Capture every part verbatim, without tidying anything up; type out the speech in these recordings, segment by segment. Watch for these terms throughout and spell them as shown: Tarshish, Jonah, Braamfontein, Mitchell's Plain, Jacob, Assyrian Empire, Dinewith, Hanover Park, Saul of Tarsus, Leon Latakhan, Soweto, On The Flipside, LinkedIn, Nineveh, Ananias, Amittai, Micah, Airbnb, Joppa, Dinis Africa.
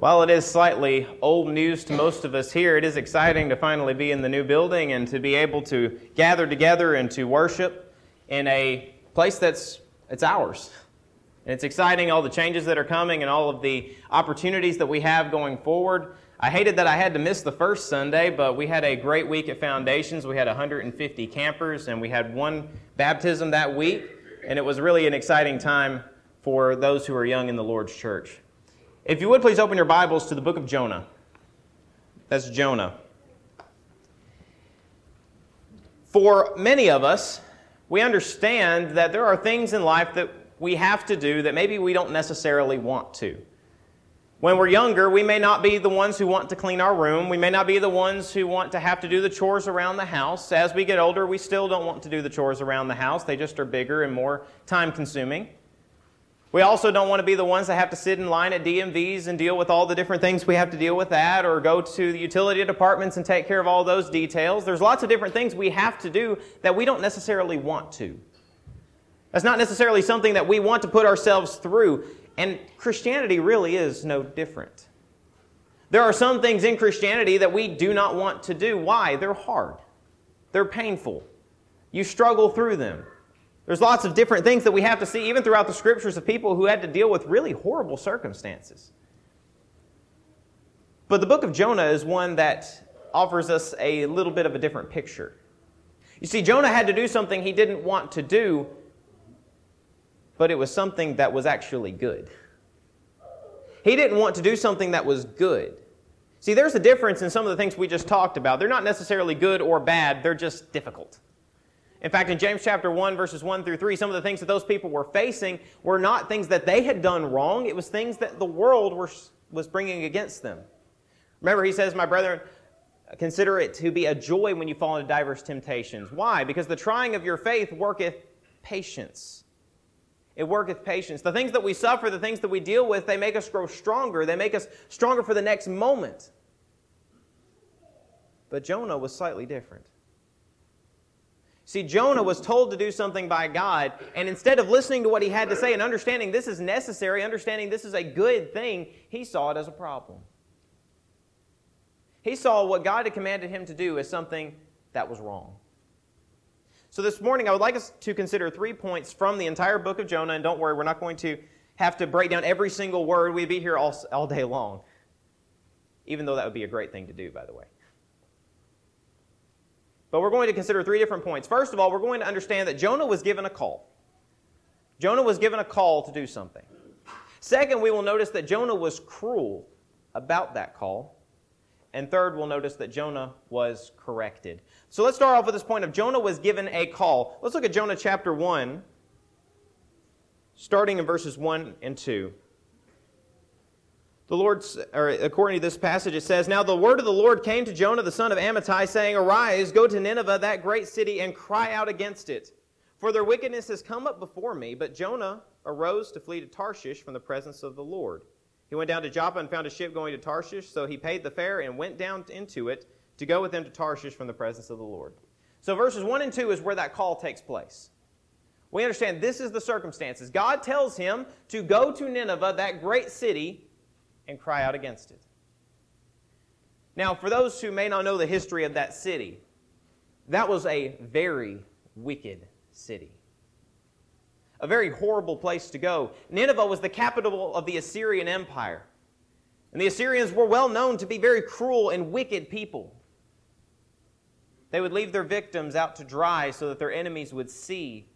While it is slightly old news to most of us here, it is exciting to finally be in the new building and to be able to gather together and to worship in a place that's it's ours. And it's exciting, all the changes that are coming and all of the opportunities that we have going forward. I hated that I had to miss the first Sunday, but we had a great week at Foundations. We had one hundred fifty campers, and we had one baptism that week, and it was really an exciting time for those who are young in the Lord's church. If you would, please open your Bibles to the book of Jonah. That's Jonah. For many of us, we understand that there are things in life that we have to do that maybe we don't necessarily want to. When we're younger, we may not be the ones who want to clean our room. We may not be the ones who want to have to do the chores around the house. As we get older, we still don't want to do the chores around the house. They just are bigger and more time-consuming. We also don't want to be the ones that have to sit in line at D M Vs and deal with all the different things we have to deal with that, or go to the utility departments and take care of all those details. There's lots of different things we have to do that we don't necessarily want to. That's not necessarily something that we want to put ourselves through, and Christianity really is no different. There are some things in Christianity that we do not want to do. Why? They're hard. They're painful. You struggle through them. There's lots of different things that we have to see, even throughout the Scriptures, of people who had to deal with really horrible circumstances. But the book of Jonah is one that offers us a little bit of a different picture. You see, Jonah had to do something he didn't want to do, but it was something that was actually good. He didn't want to do something that was good. See, there's a difference in some of the things we just talked about. They're not necessarily good or bad, they're just difficult. In fact, in James chapter one, verses one through three, some of the things that those people were facing were not things that they had done wrong. It was things that the world were, was bringing against them. Remember, he says, "My brethren, consider it to be a joy when you fall into diverse temptations." Why? Because the trying of your faith worketh patience. It worketh patience. The things that we suffer, the things that we deal with, they make us grow stronger. They make us stronger for the next moment. But Jonah was slightly different. See, Jonah was told to do something by God, and instead of listening to what he had to say and understanding this is necessary, understanding this is a good thing, he saw it as a problem. He saw what God had commanded him to do as something that was wrong. So this morning, I would like us to consider three points from the entire book of Jonah, and don't worry, we're not going to have to break down every single word. We'd be here all, all day long, even though that would be a great thing to do, by the way. But we're going to consider three different points. First of all, we're going to understand that Jonah was given a call. Jonah was given a call to do something. Second, we will notice that Jonah was cruel about that call. And third, we'll notice that Jonah was corrected. So let's start off with this point of Jonah was given a call. Let's look at Jonah chapter one, starting in verses one and two. The Lord, or according to this passage, it says, "Now the word of the Lord came to Jonah the son of Amittai, saying, Arise, go to Nineveh, that great city, and cry out against it. For their wickedness has come up before me. But Jonah arose to flee to Tarshish from the presence of the Lord. He went down to Joppa and found a ship going to Tarshish. So he paid the fare and went down into it to go with them to Tarshish from the presence of the Lord." So verses one and two is where that call takes place. We understand this is the circumstances. God tells him to go to Nineveh, that great city, and cry out against it. Now, for those who may not know the history of that city, that was a very wicked city. A very horrible place to go. Nineveh was the capital of the Assyrian Empire. And the Assyrians were well known to be very cruel and wicked people. They would leave their victims out to dry so that their enemies would see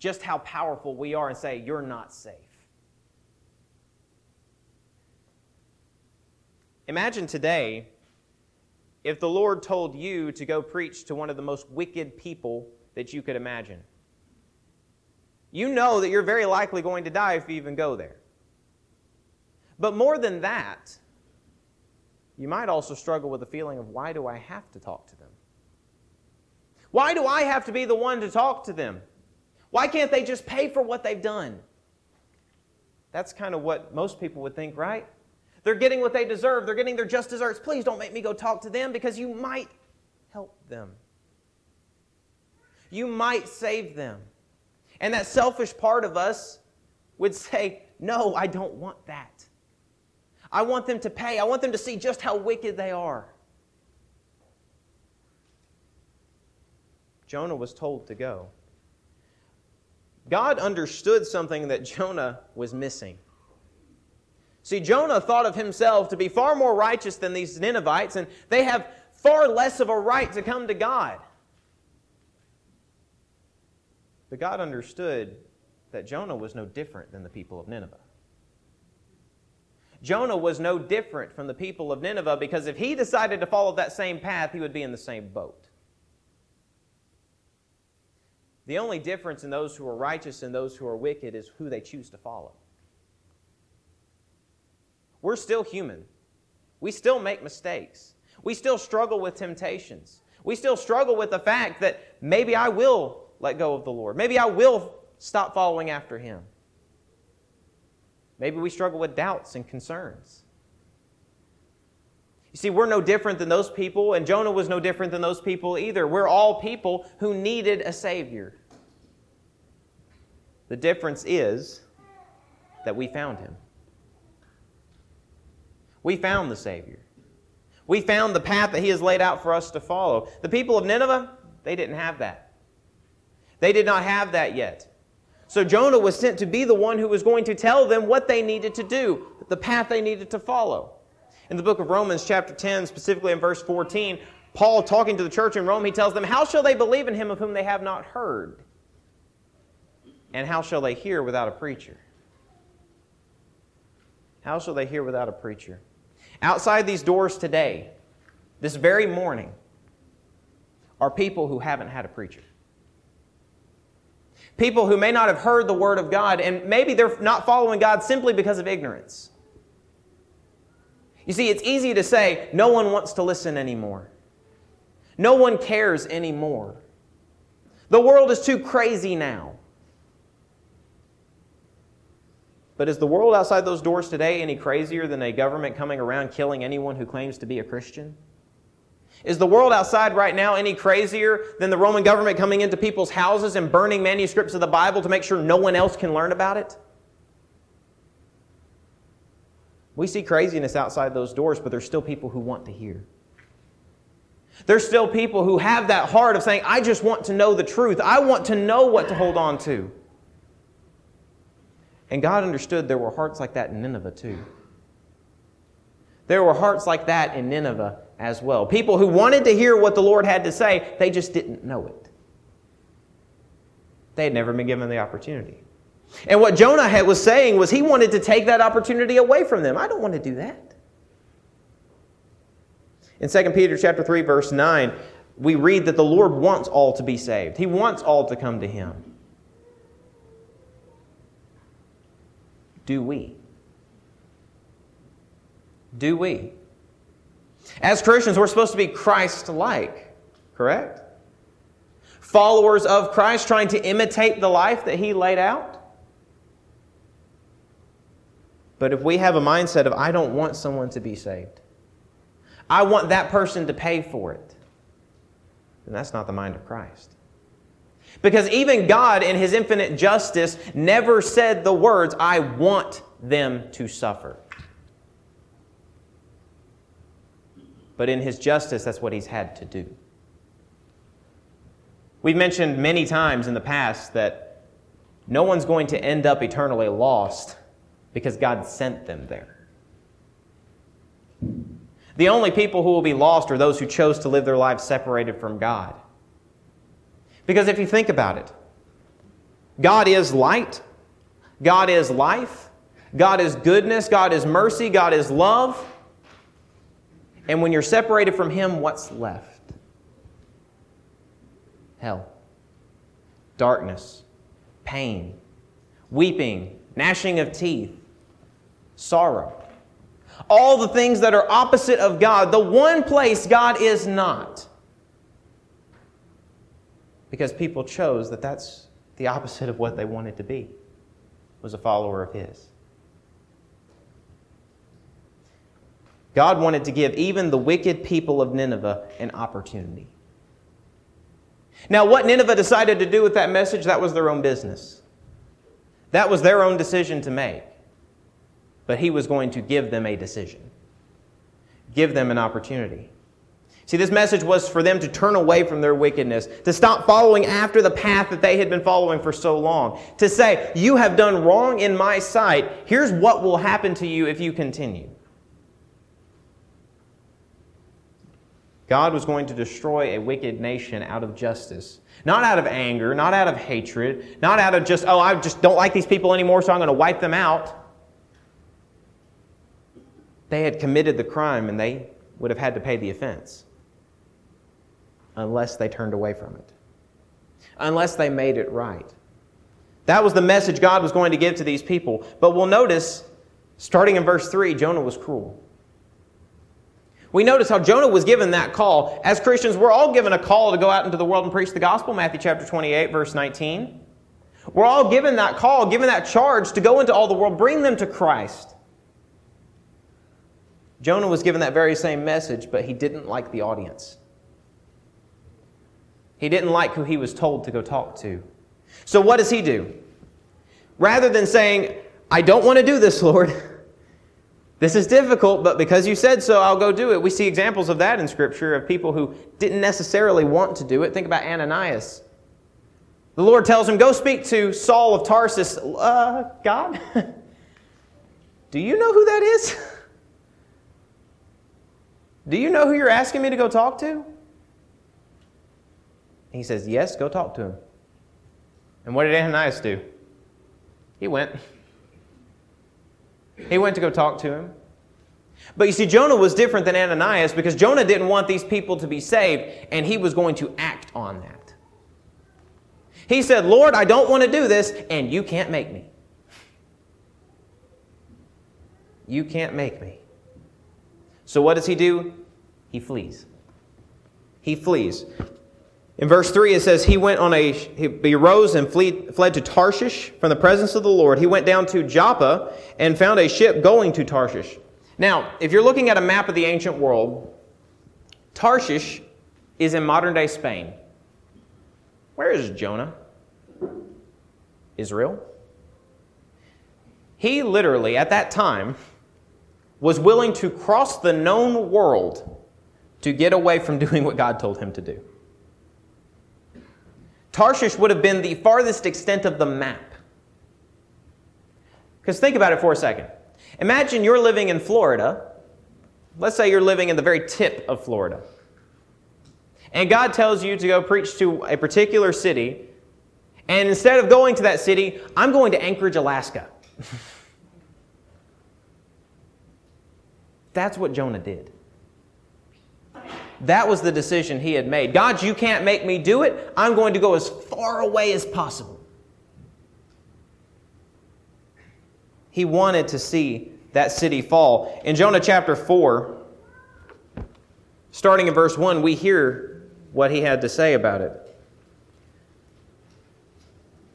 just how powerful we are and say, "You're not safe." Imagine today if the Lord told you to go preach to one of the most wicked people that you could imagine. You know that you're very likely going to die if you even go there. But more than that, you might also struggle with the feeling of, why do I have to talk to them? Why do I have to be the one to talk to them? Why can't they just pay for what they've done? That's kind of what most people would think, right? They're getting what they deserve. They're getting their just desserts. Please don't make me go talk to them, because you might help them. You might save them. And that selfish part of us would say, "No, I don't want that. I want them to pay. I want them to see just how wicked they are. Jonah was told to go. God understood something that Jonah was missing. See, Jonah thought of himself to be far more righteous than these Ninevites, and they have far less of a right to come to God. But God understood that Jonah was no different than the people of Nineveh. Jonah was no different from the people of Nineveh, because if he decided to follow that same path, he would be in the same boat. The only difference in those who are righteous and those who are wicked is who they choose to follow. We're still human. We still make mistakes. We still struggle with temptations. We still struggle with the fact that maybe I will let go of the Lord. Maybe I will stop following after Him. Maybe we struggle with doubts and concerns. You see, we're no different than those people, and Jonah was no different than those people either. We're all people who needed a Savior. The difference is that we found Him. We found the Savior. We found the path that He has laid out for us to follow. The people of Nineveh, they didn't have that. They did not have that yet. So Jonah was sent to be the one who was going to tell them what they needed to do, the path they needed to follow. In the book of Romans, chapter ten, specifically in verse fourteen, Paul, talking to the church in Rome, he tells them, "How shall they believe in Him of whom they have not heard? And how shall they hear without a preacher?" How shall they hear without a preacher? Outside these doors today, this very morning, are people who haven't had a preacher. People who may not have heard the Word of God, and maybe they're not following God simply because of ignorance. You see, it's easy to say, no one wants to listen anymore. No one cares anymore. The world is too crazy now. But is the world outside those doors today any crazier than a government coming around killing anyone who claims to be a Christian? Is the world outside right now any crazier than the Roman government coming into people's houses and burning manuscripts of the Bible to make sure no one else can learn about it? We see craziness outside those doors, but there's still people who want to hear. There's still people who have that heart of saying, I just want to know the truth. I want to know what to hold on to. And God understood there were hearts like that in Nineveh too. There were hearts like that in Nineveh as well. People who wanted to hear what the Lord had to say, they just didn't know it. They had never been given the opportunity. And what Jonah had, was saying was he wanted to take that opportunity away from them. I don't want to do that. In Second Peter chapter three, verse nine, we read that the Lord wants all to be saved. He wants all to come to Him. Do we? Do we? As Christians, we're supposed to be Christ-like, correct? Followers of Christ, trying to imitate the life that He laid out. But if we have a mindset of, I don't want someone to be saved, I want that person to pay for it, then that's not the mind of Christ. Because even God, in His infinite justice, never said the words, I want them to suffer. But in His justice, that's what He's had to do. We've mentioned many times in the past that no one's going to end up eternally lost because God sent them there. The only people who will be lost are those who chose to live their lives separated from God. Because if you think about it, God is light, God is life, God is goodness, God is mercy, God is love. And when you're separated from Him, what's left? Hell, darkness, pain, weeping, gnashing of teeth, sorrow. All the things that are opposite of God, the one place God is not. Because people chose that that's the opposite of what they wanted to be, was a follower of His. God wanted to give even the wicked people of Nineveh an opportunity. Now, what Nineveh decided to do with that message, that was their own business. That was their own decision to make. but he was going to give them a decision, give them an opportunity. See, this message was for them to turn away from their wickedness, to stop following after the path that they had been following for so long, to say, you have done wrong in my sight. Here's what will happen to you if you continue. God was going to destroy a wicked nation out of justice, not out of anger, not out of hatred, not out of just, oh, I just don't like these people anymore, so I'm going to wipe them out. They had committed the crime, and they would have had to pay the offense. Unless they turned away from it. Unless they made it right. That was the message God was going to give to these people. But we'll notice, starting in verse three, Jonah was cruel. We notice how Jonah was given that call. As Christians, we're all given a call to go out into the world and preach the gospel, Matthew chapter twenty-eight, verse nineteen. We're all given that call, given that charge to go into all the world, bring them to Christ. Jonah was given that very same message, but he didn't like the audience. He didn't like who he was told to go talk to. So what does he do? Rather than saying, I don't want to do this, Lord. This is difficult, but because you said so, I'll go do it. We see examples of that in Scripture of people who didn't necessarily want to do it. Think about Ananias. The Lord tells him, go speak to Saul of Tarsus. Uh, God? Do you know who that is? Do you know who you're asking me to go talk to? He says, yes, go talk to him. And what did Ananias do? He went. He went to go talk to him. But you see, Jonah was different than Ananias because Jonah didn't want these people to be saved, and he was going to act on that. He said, Lord, I don't want to do this, and you can't make me. You can't make me. So what does he do? He flees. He flees. In verse three, it says, he went on a, he rose and fled, fled to Tarshish from the presence of the Lord. He went down to Joppa and found a ship going to Tarshish. Now, if you're looking at a map of the ancient world, Tarshish is in modern-day Spain. Where is Jonah? Israel. He literally, at that time, was willing to cross the known world to get away from doing what God told him to do. Tarshish would have been the farthest extent of the map. Because think about it for a second. Imagine you're living in Florida. Let's say you're living in the very tip of Florida. And God tells you to go preach to a particular city. And instead of going to that city, I'm going to Anchorage, Alaska. That's what Jonah did. That was the decision he had made. God, you can't make me do it. I'm going to go as far away as possible. He wanted to see that city fall. In Jonah chapter four, starting in verse one, we hear what he had to say about it.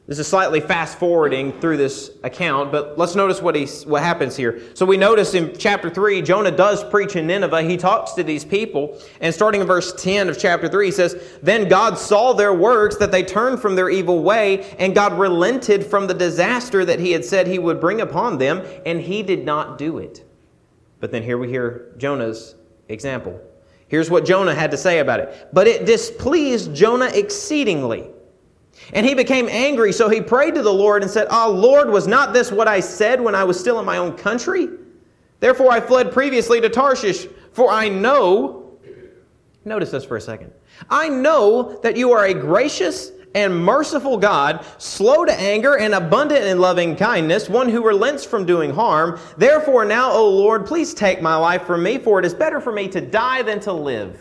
This is slightly fast-forwarding through this account, but let's notice what he, what happens here. So we notice in chapter three, Jonah does preach in Nineveh. He talks to these people, and starting in verse ten of chapter three, he says, Then God saw their works, that they turned from their evil way, and God relented from the disaster that he had said he would bring upon them, and he did not do it. But then here we hear Jonah's example. Here's what Jonah had to say about it. But it displeased Jonah exceedingly. And he became angry, so he prayed to the Lord and said, Ah, Lord, was not this what I said when I was still in my own country? Therefore I fled previously to Tarshish, for I know, notice this for a second, I know that you are a gracious and merciful God, slow to anger and abundant in loving kindness, one who relents from doing harm. Therefore now, O Lord, please take my life from me, for it is better for me to die than to live.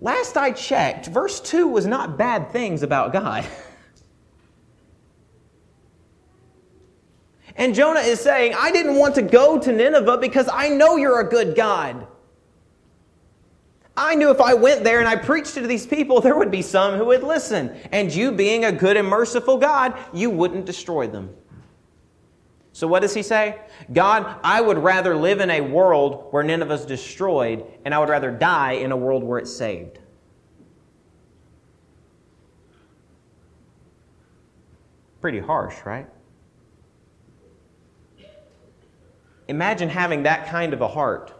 Last I checked, verse two was not bad things about God. And Jonah is saying, I didn't want to go to Nineveh because I know you're a good God. I knew if I went there and I preached to these people, there would be some who would listen. And you being a good and merciful God, you wouldn't destroy them. So what does he say? God, I would rather live in a world where Nineveh's destroyed, and I would rather die in a world where it's saved. Pretty harsh, right? Imagine having that kind of a heart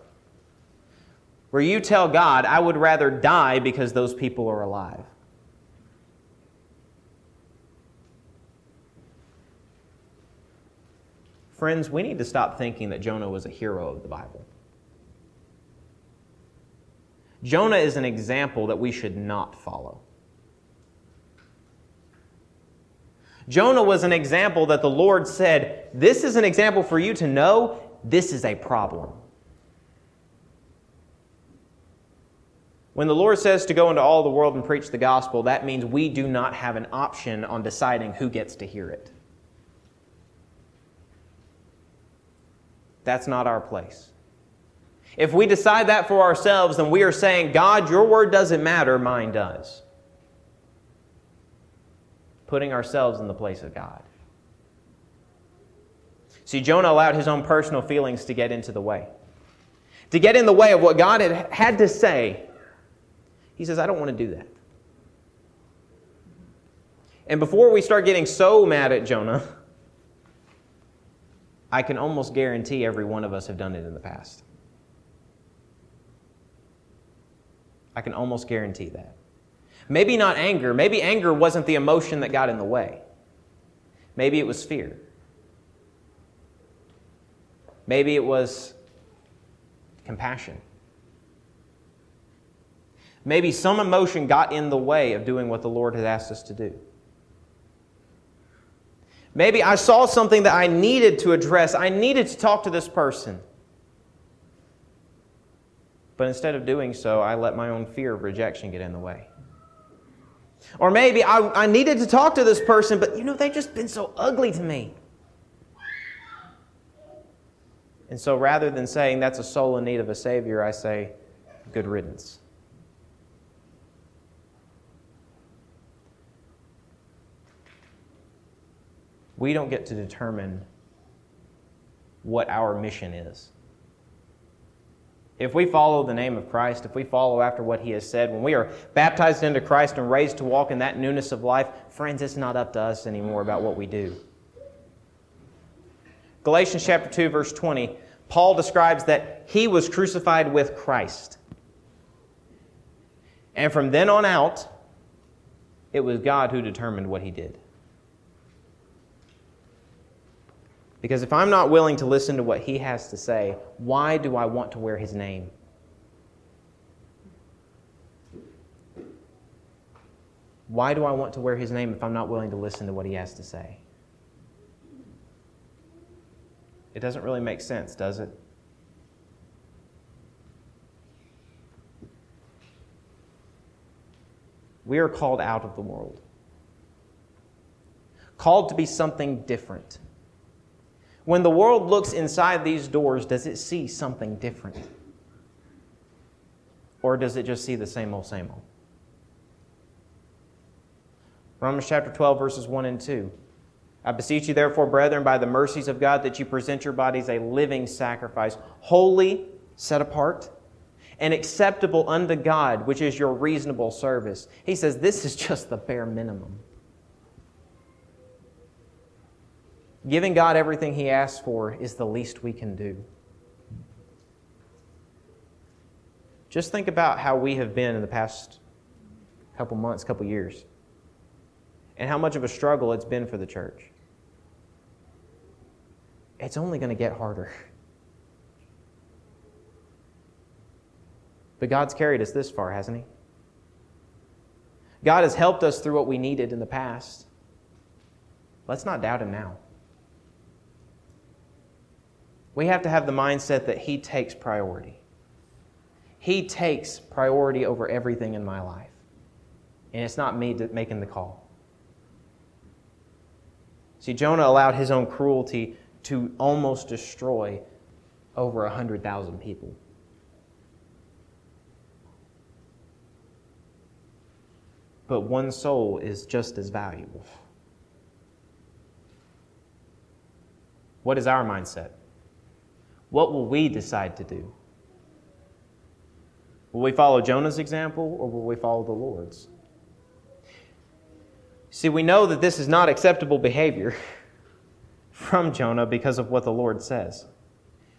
where you tell God, I would rather die because those people are alive. Friends, we need to stop thinking that Jonah was a hero of the Bible. Jonah is an example that we should not follow. Jonah was an example that the Lord said, this is an example for you to know, this is a problem. When the Lord says to go into all the world and preach the gospel, that means we do not have an option on deciding who gets to hear it. That's not our place. If we decide that for ourselves, then we are saying, God, your word doesn't matter, mine does. Putting ourselves in the place of God. See, Jonah allowed his own personal feelings to get into the way. To get in the way of what God had had to say. He says, I don't want to do that. And before we start getting so mad at Jonah, I can almost guarantee every one of us have done it in the past. I can almost guarantee that. Maybe not anger. Maybe anger wasn't the emotion that got in the way. Maybe it was fear. Maybe it was compassion. Maybe some emotion got in the way of doing what the Lord had asked us to do. Maybe I saw something that I needed to address. I needed to talk to this person. But instead of doing so, I let my own fear of rejection get in the way. Or maybe I, I needed to talk to this person, but you know, they've just been so ugly to me. And so rather than saying that's a soul in need of a Savior, I say, good riddance. We don't get to determine what our mission is. If we follow the name of Christ, if we follow after what He has said, when we are baptized into Christ and raised to walk in that newness of life, friends, it's not up to us anymore about what we do. Galatians chapter two, verse twenty, Paul describes that he was crucified with Christ. And from then on out, it was God who determined what He did. Because if I'm not willing to listen to what He has to say, why do I want to wear His name? Why do I want to wear His name if I'm not willing to listen to what He has to say? It doesn't really make sense, does it? We are called out of the world. Called to be something different. When the world looks inside these doors, does it see something different? Or does it just see the same old, same old? Romans chapter twelve, verses one and two. I beseech you therefore, brethren, by the mercies of God, that you present your bodies a living sacrifice, holy, set apart, and acceptable unto God, which is your reasonable service. He says this is just the bare minimum. Giving God everything He asks for is the least we can do. Just think about how we have been in the past couple months, couple years, and how much of a struggle it's been for the church. It's only going to get harder. But God's carried us this far, hasn't He? God has helped us through what we needed in the past. Let's not doubt Him now. We have to have the mindset that He takes priority. He takes priority over everything in my life. And it's not me making the call. See, Jonah allowed his own cruelty to almost destroy over one hundred thousand people. But one soul is just as valuable. What is our mindset? What will we decide to do? Will we follow Jonah's example, or will we follow the Lord's? See, we know that this is not acceptable behavior from Jonah because of what the Lord says.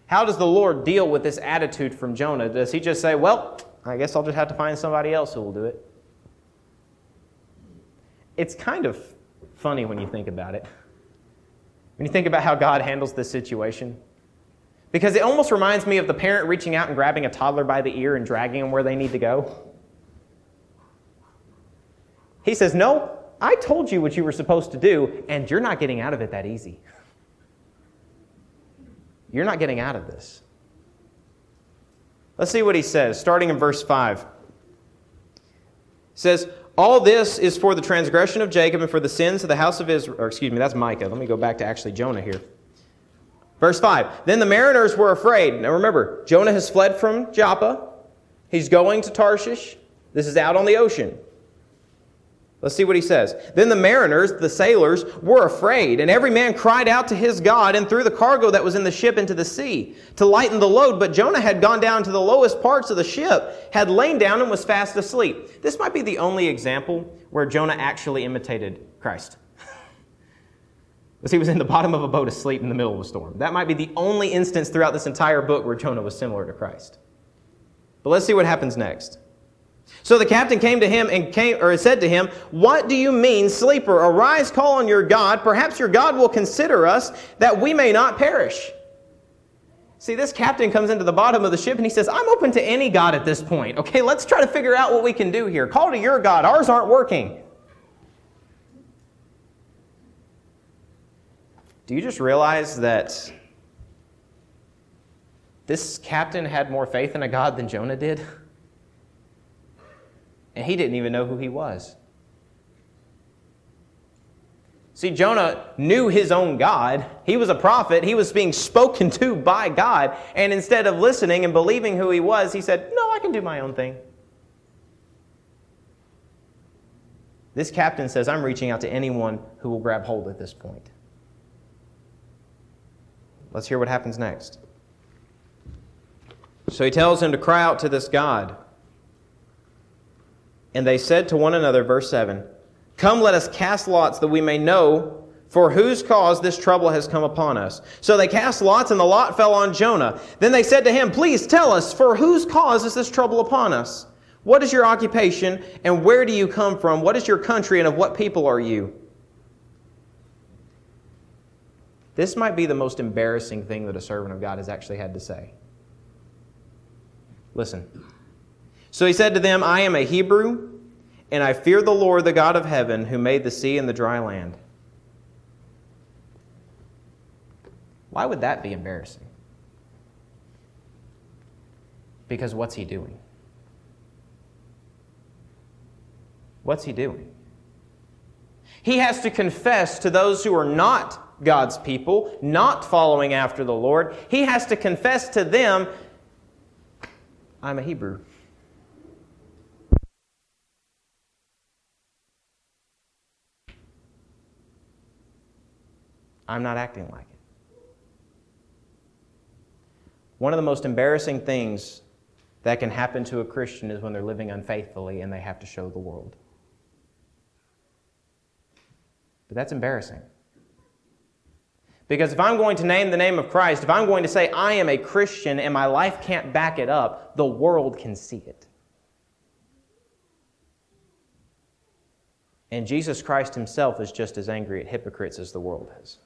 How does the Lord deal with this attitude from Jonah? Does he just say, well, I guess I'll just have to find somebody else who will do it? It's kind of funny when you think about it. When you think about how God handles this situation. Because it almost reminds me of the parent reaching out and grabbing a toddler by the ear and dragging them where they need to go. He says, no, I told you what you were supposed to do, and you're not getting out of it that easy. You're not getting out of this. Let's see what he says, starting in verse five. It says, all this is for the transgression of Jacob and for the sins of the house of Israel. Or excuse me, that's Micah. Let me go back to actually Jonah here. Verse five, then the mariners were afraid. Now remember, Jonah has fled from Joppa. He's going to Tarshish. This is out on the ocean. Let's see what he says. Then the mariners, the sailors, were afraid, and every man cried out to his God and threw the cargo that was in the ship into the sea to lighten the load. But Jonah had gone down to the lowest parts of the ship, had lain down, and was fast asleep. This might be the only example where Jonah actually imitated Christ. Because he was in the bottom of a boat asleep in the middle of a storm. That might be the only instance throughout this entire book where Jonah was similar to Christ. But let's see what happens next. So the captain came to him and came, or said to him, what do you mean, sleeper? Arise, call on your God. Perhaps your God will consider us that we may not perish. See, this captain comes into the bottom of the ship and he says, I'm open to any God at this point. Okay, let's try to figure out what we can do here. Call to your God. Ours aren't working. Do you just realize that this captain had more faith in a God than Jonah did? And he didn't even know who he was. See, Jonah knew his own God. He was a prophet. He was being spoken to by God. And instead of listening and believing who he was, he said, no, I can do my own thing. This captain says, I'm reaching out to anyone who will grab hold at this point. Let's hear what happens next. So he tells him to cry out to this God. And they said to one another, verse seven, come, let us cast lots that we may know for whose cause this trouble has come upon us. So they cast lots, and the lot fell on Jonah. Then they said to him, please tell us, for whose cause is this trouble upon us? What is your occupation, and where do you come from? What is your country, and of what people are you? This might be the most embarrassing thing that a servant of God has actually had to say. Listen. So he said to them, I am a Hebrew, and I fear the Lord, the God of heaven, who made the sea and the dry land. Why would that be embarrassing? Because what's he doing? What's he doing? He has to confess to those who are not God's people, not following after the Lord. He has to confess to them, I'm a Hebrew. I'm not acting like it. One of the most embarrassing things that can happen to a Christian is when they're living unfaithfully and they have to show the world. But that's embarrassing. Because if I'm going to name the name of Christ, if I'm going to say I am a Christian and my life can't back it up, the world can see it. And Jesus Christ himself is just as angry at hypocrites as the world is.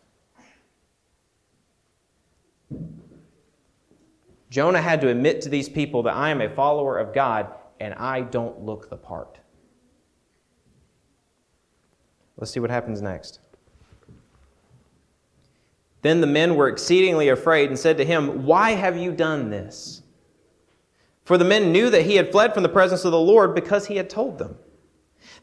Jonah had to admit to these people that I am a follower of God and I don't look the part. Let's see what happens next. Then the men were exceedingly afraid and said to him, why have you done this? For the men knew that he had fled from the presence of the Lord because he had told them.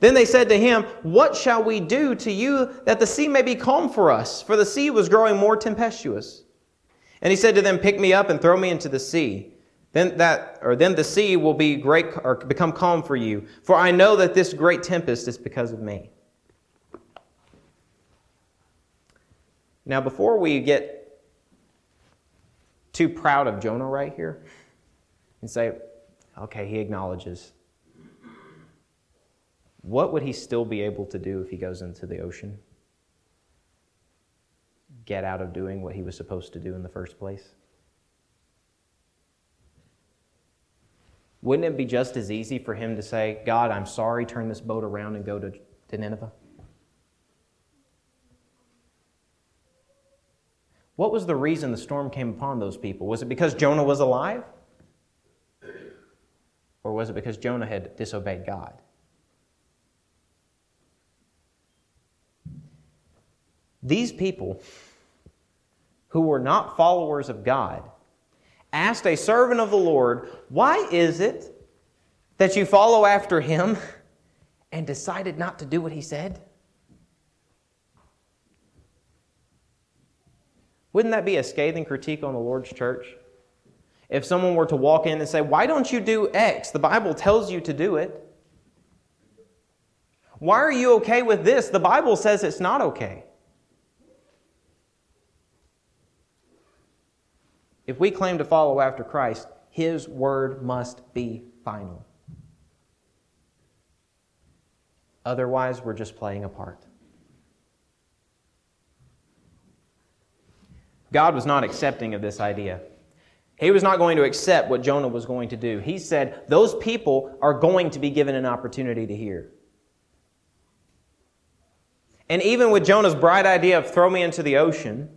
Then they said to him, what shall we do to you that the sea may be calm for us? For the sea was growing more tempestuous. And he said to them, pick me up and throw me into the sea. Then that, or then the sea will be great, or become calm for you. For I know that this great tempest is because of me. Now, before we get too proud of Jonah right here and say, okay, he acknowledges. What would he still be able to do if he goes into the ocean? Get out of doing what he was supposed to do in the first place? wouldn't it be just as easy for him to say, God, I'm sorry, turn this boat around and go to, to Nineveh? What was the reason the storm came upon those people? Was it because Jonah was alive? Or was it because Jonah had disobeyed God? These people, who were not followers of God, asked a servant of the Lord, why is it that you follow after him and decided not to do what he said? Wouldn't that be a scathing critique on the Lord's church? If someone were to walk in and say, why don't you do X? The Bible tells you to do it. Why are you okay with this? The Bible says it's not okay. If we claim to follow after Christ, His word must be final. Otherwise, we're just playing a part. God was not accepting of this idea. He was not going to accept what Jonah was going to do. He said, those people are going to be given an opportunity to hear. And even with Jonah's bright idea of throw me into the ocean,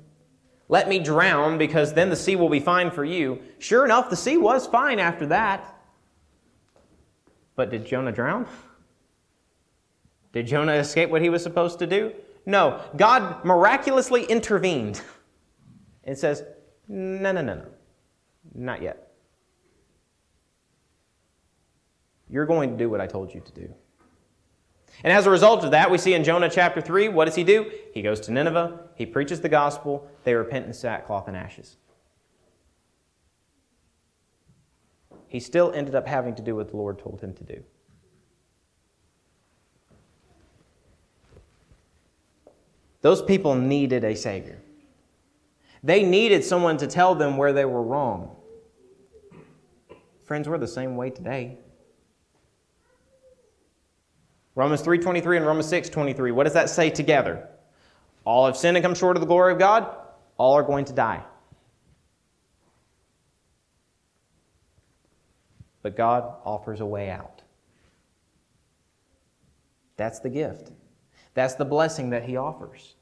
let me drown because then the sea will be fine for you. Sure enough, the sea was fine after that. But did Jonah drown? Did Jonah escape what he was supposed to do? No. God miraculously intervened and says, no, no, no, no. Not yet. You're going to do what I told you to do. And as a result of that, we see in Jonah chapter three, what does he do? He goes to Nineveh, he preaches the gospel, they repent in sackcloth and ashes. He still ended up having to do what the Lord told him to do. Those people needed a Savior. They needed someone to tell them where they were wrong. Friends, we're the same way today. Romans three twenty-three and Romans six twenty-three, what does that say together? All have sinned and come short of the glory of God. All are going to die. But God offers a way out. That's the gift. That's the blessing that He offers.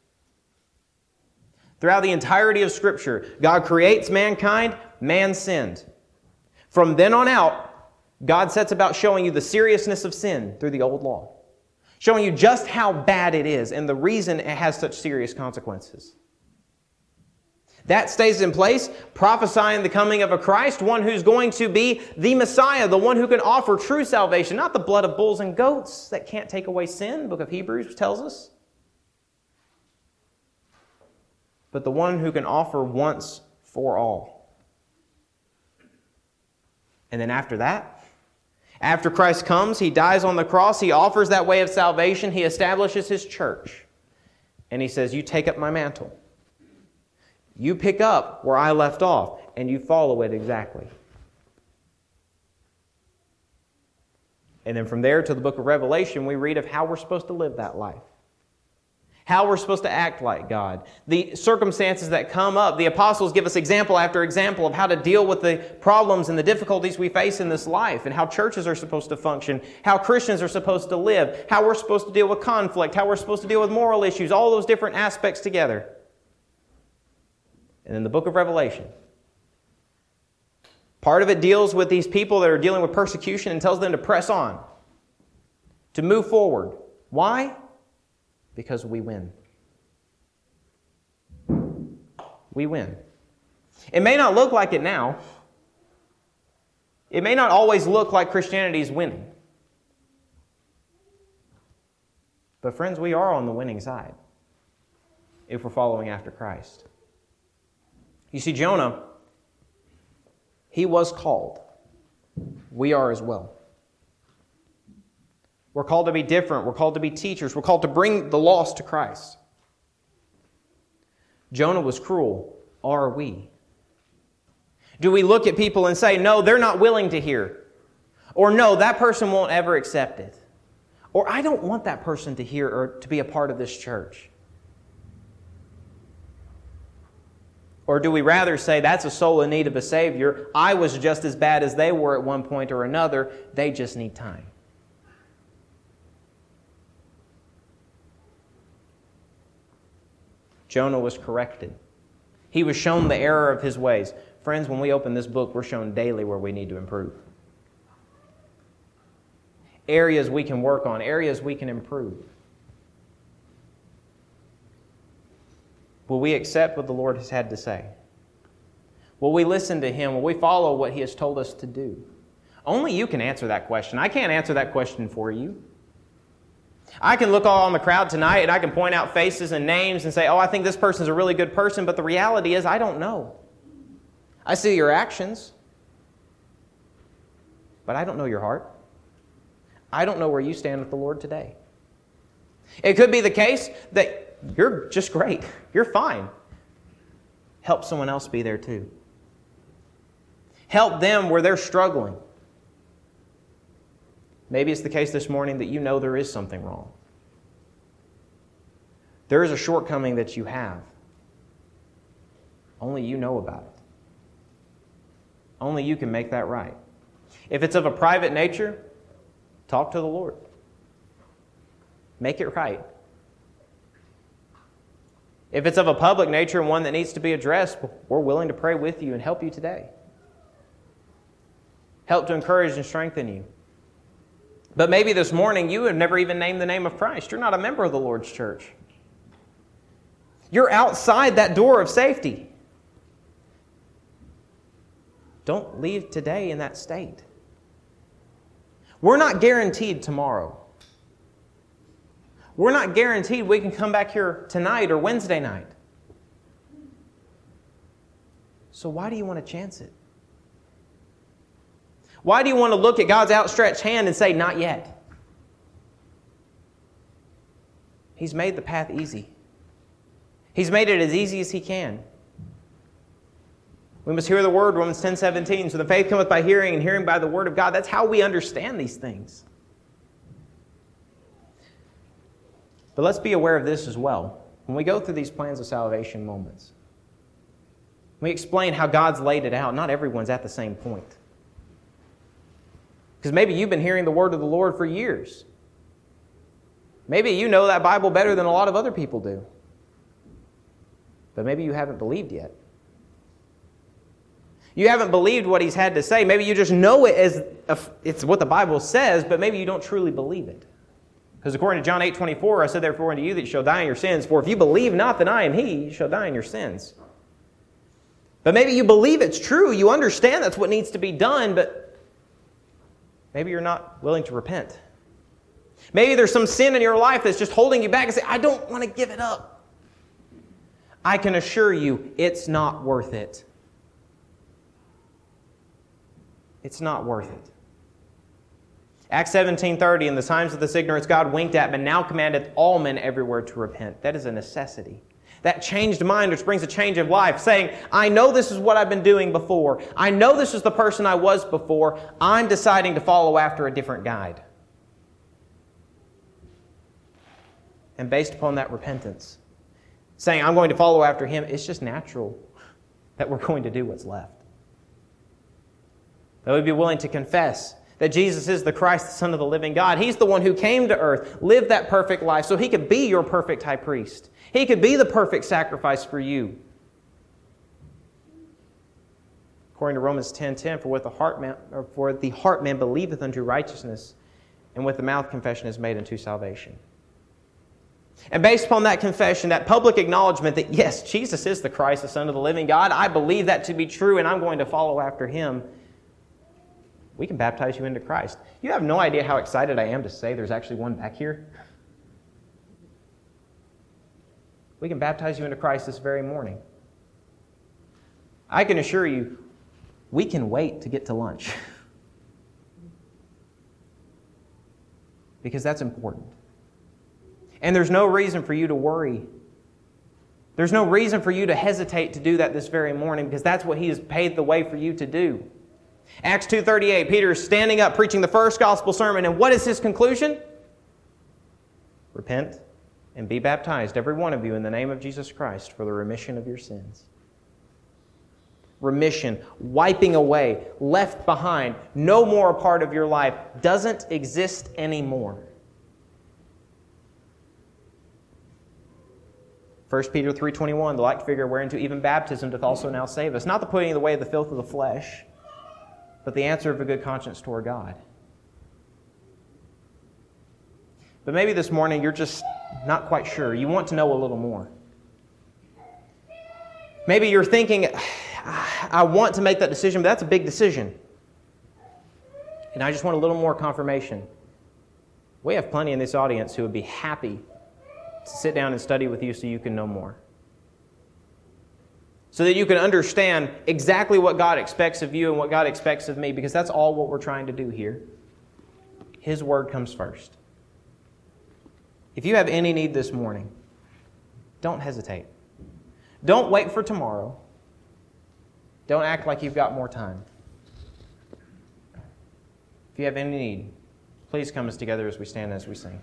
Throughout the entirety of Scripture, God creates mankind, man sinned. From then on out, God sets about showing you the seriousness of sin through the old law, showing you just how bad it is and the reason it has such serious consequences. That stays in place, prophesying the coming of a Christ, one who's going to be the Messiah, the one who can offer true salvation, not the blood of bulls and goats that can't take away sin, the book of Hebrews tells us, but the one who can offer once for all. And then after that, after Christ comes, He dies on the cross, He offers that way of salvation, He establishes His church. And He says, you take up my mantle. You pick up where I left off, and you follow it exactly. And then from there to the book of Revelation, we read of how we're supposed to live that life. How we're supposed to act like God. The circumstances that come up. The apostles give us example after example of how to deal with the problems and the difficulties we face in this life, and how churches are supposed to function, how Christians are supposed to live, how we're supposed to deal with conflict, how we're supposed to deal with moral issues, all those different aspects together. And in the book of Revelation, part of it deals with these people that are dealing with persecution and tells them to press on, to move forward. Why? Because we win. We win. It may not look like it now. It may not always look like Christianity is winning. But friends, we are on the winning side if we're following after Christ. You see, Jonah, he was called. We are as well. We're called to be different. We're called to be teachers. We're called to bring the lost to Christ. Jonah was cruel. Are we? Do we look at people and say, no, they're not willing to hear? Or no, that person won't ever accept it? Or I don't want that person to hear or to be a part of this church? Or do we rather say, that's a soul in need of a Savior. I was just as bad as they were at one point or another. They just need time. Jonah was corrected. He was shown the error of his ways. Friends, when we open this book, we're shown daily where we need to improve. Areas we can work on, areas we can improve. Will we accept what the Lord has had to say? Will we listen to Him? Will we follow what He has told us to do? Only you can answer that question. I can't answer that question for you. I can look all on the crowd tonight and I can point out faces and names and say, oh, I think this person's a really good person, but the reality is I don't know. I see your actions, but I don't know your heart. I don't know where you stand with the Lord today. It could be the case that you're just great. You're fine. Help someone else be there too. Help them where they're struggling. Maybe it's the case this morning that you know there is something wrong. There is a shortcoming that you have. Only you know about it. Only you can make that right. If it's of a private nature, talk to the Lord. Make it right. If it's of a public nature and one that needs to be addressed, we're willing to pray with you and help you today. Help to encourage and strengthen you. But maybe this morning you have never even named the name of Christ. You're not a member of the Lord's church. You're outside that door of safety. Don't leave today in that state. We're not guaranteed tomorrow. We're not guaranteed we can come back here tonight or Wednesday night. So why do you want to chance it? Why do you want to look at God's outstretched hand and say, not yet? He's made the path easy. He's made it as easy as He can. We must hear the word, Romans ten seventeen. So the faith cometh by hearing, and hearing by the word of God. That's how we understand these things. But let's be aware of this as well. When we go through these plans of salvation moments, we explain how God's laid it out. Not everyone's at the same point. Because maybe you've been hearing the word of the Lord for years. Maybe you know that Bible better than a lot of other people do. But maybe you haven't believed yet. You haven't believed what He's had to say. Maybe you just know it as a, it's what the Bible says, but maybe you don't truly believe it. Because according to John eight twenty-four, I said, therefore unto you that you shall die in your sins, for if you believe not that I am He, you shall die in your sins. But maybe you believe it's true. You understand that's what needs to be done, but maybe you're not willing to repent. Maybe there's some sin in your life that's just holding you back and say, I don't want to give it up. I can assure you, it's not worth it. It's not worth it. Acts seventeen thirty, in the times of this ignorance God winked at, but now commandeth all men everywhere to repent. That is a necessity. That changed mind, which brings a change of life, saying, I know this is what I've been doing before. I know this is the person I was before. I'm deciding to follow after a different guide. And based upon that repentance, saying, I'm going to follow after Him, it's just natural that we're going to do what's left. That we'd be willing to confess that Jesus is the Christ, the Son of the living God. He's the one who came to earth, lived that perfect life, so He could be your perfect high priest. He could be the perfect sacrifice for you. According to Romans ten ten, for with the heart man, or for the heart man believeth unto righteousness, and with the mouth confession is made unto salvation. And based upon that confession, that public acknowledgement that yes, Jesus is the Christ, the Son of the living God, I believe that to be true, and I'm going to follow after Him. We can baptize you into Christ. You have no idea how excited I am to say there's actually one back here. We can baptize you into Christ this very morning. I can assure you, we can wait to get to lunch. Because that's important. And there's no reason for you to worry. There's no reason for you to hesitate to do that this very morning, because that's what He has paved the way for you to do. Acts two thirty-eight, Peter is standing up, preaching the first gospel sermon, and what is his conclusion? Repent and be baptized, every one of you, in the name of Jesus Christ, for the remission of your sins. remission, wiping away, left behind, no more a part of your life, doesn't exist anymore. First Peter three twenty-one, the like figure whereunto even baptism doth also now save us. Not the putting away of the filth of the flesh, but the answer of a good conscience toward God. But maybe this morning you're just not quite sure. You want to know a little more. Maybe you're thinking, I want to make that decision, but that's a big decision. And I just want a little more confirmation. We have plenty in this audience who would be happy to sit down and study with you so you can know more. So that you can understand exactly what God expects of you and what God expects of me, because that's all what we're trying to do here. His word comes first. If you have any need this morning, don't hesitate. Don't wait for tomorrow. Don't act like you've got more time. If you have any need, please come as together as we stand, as we sing.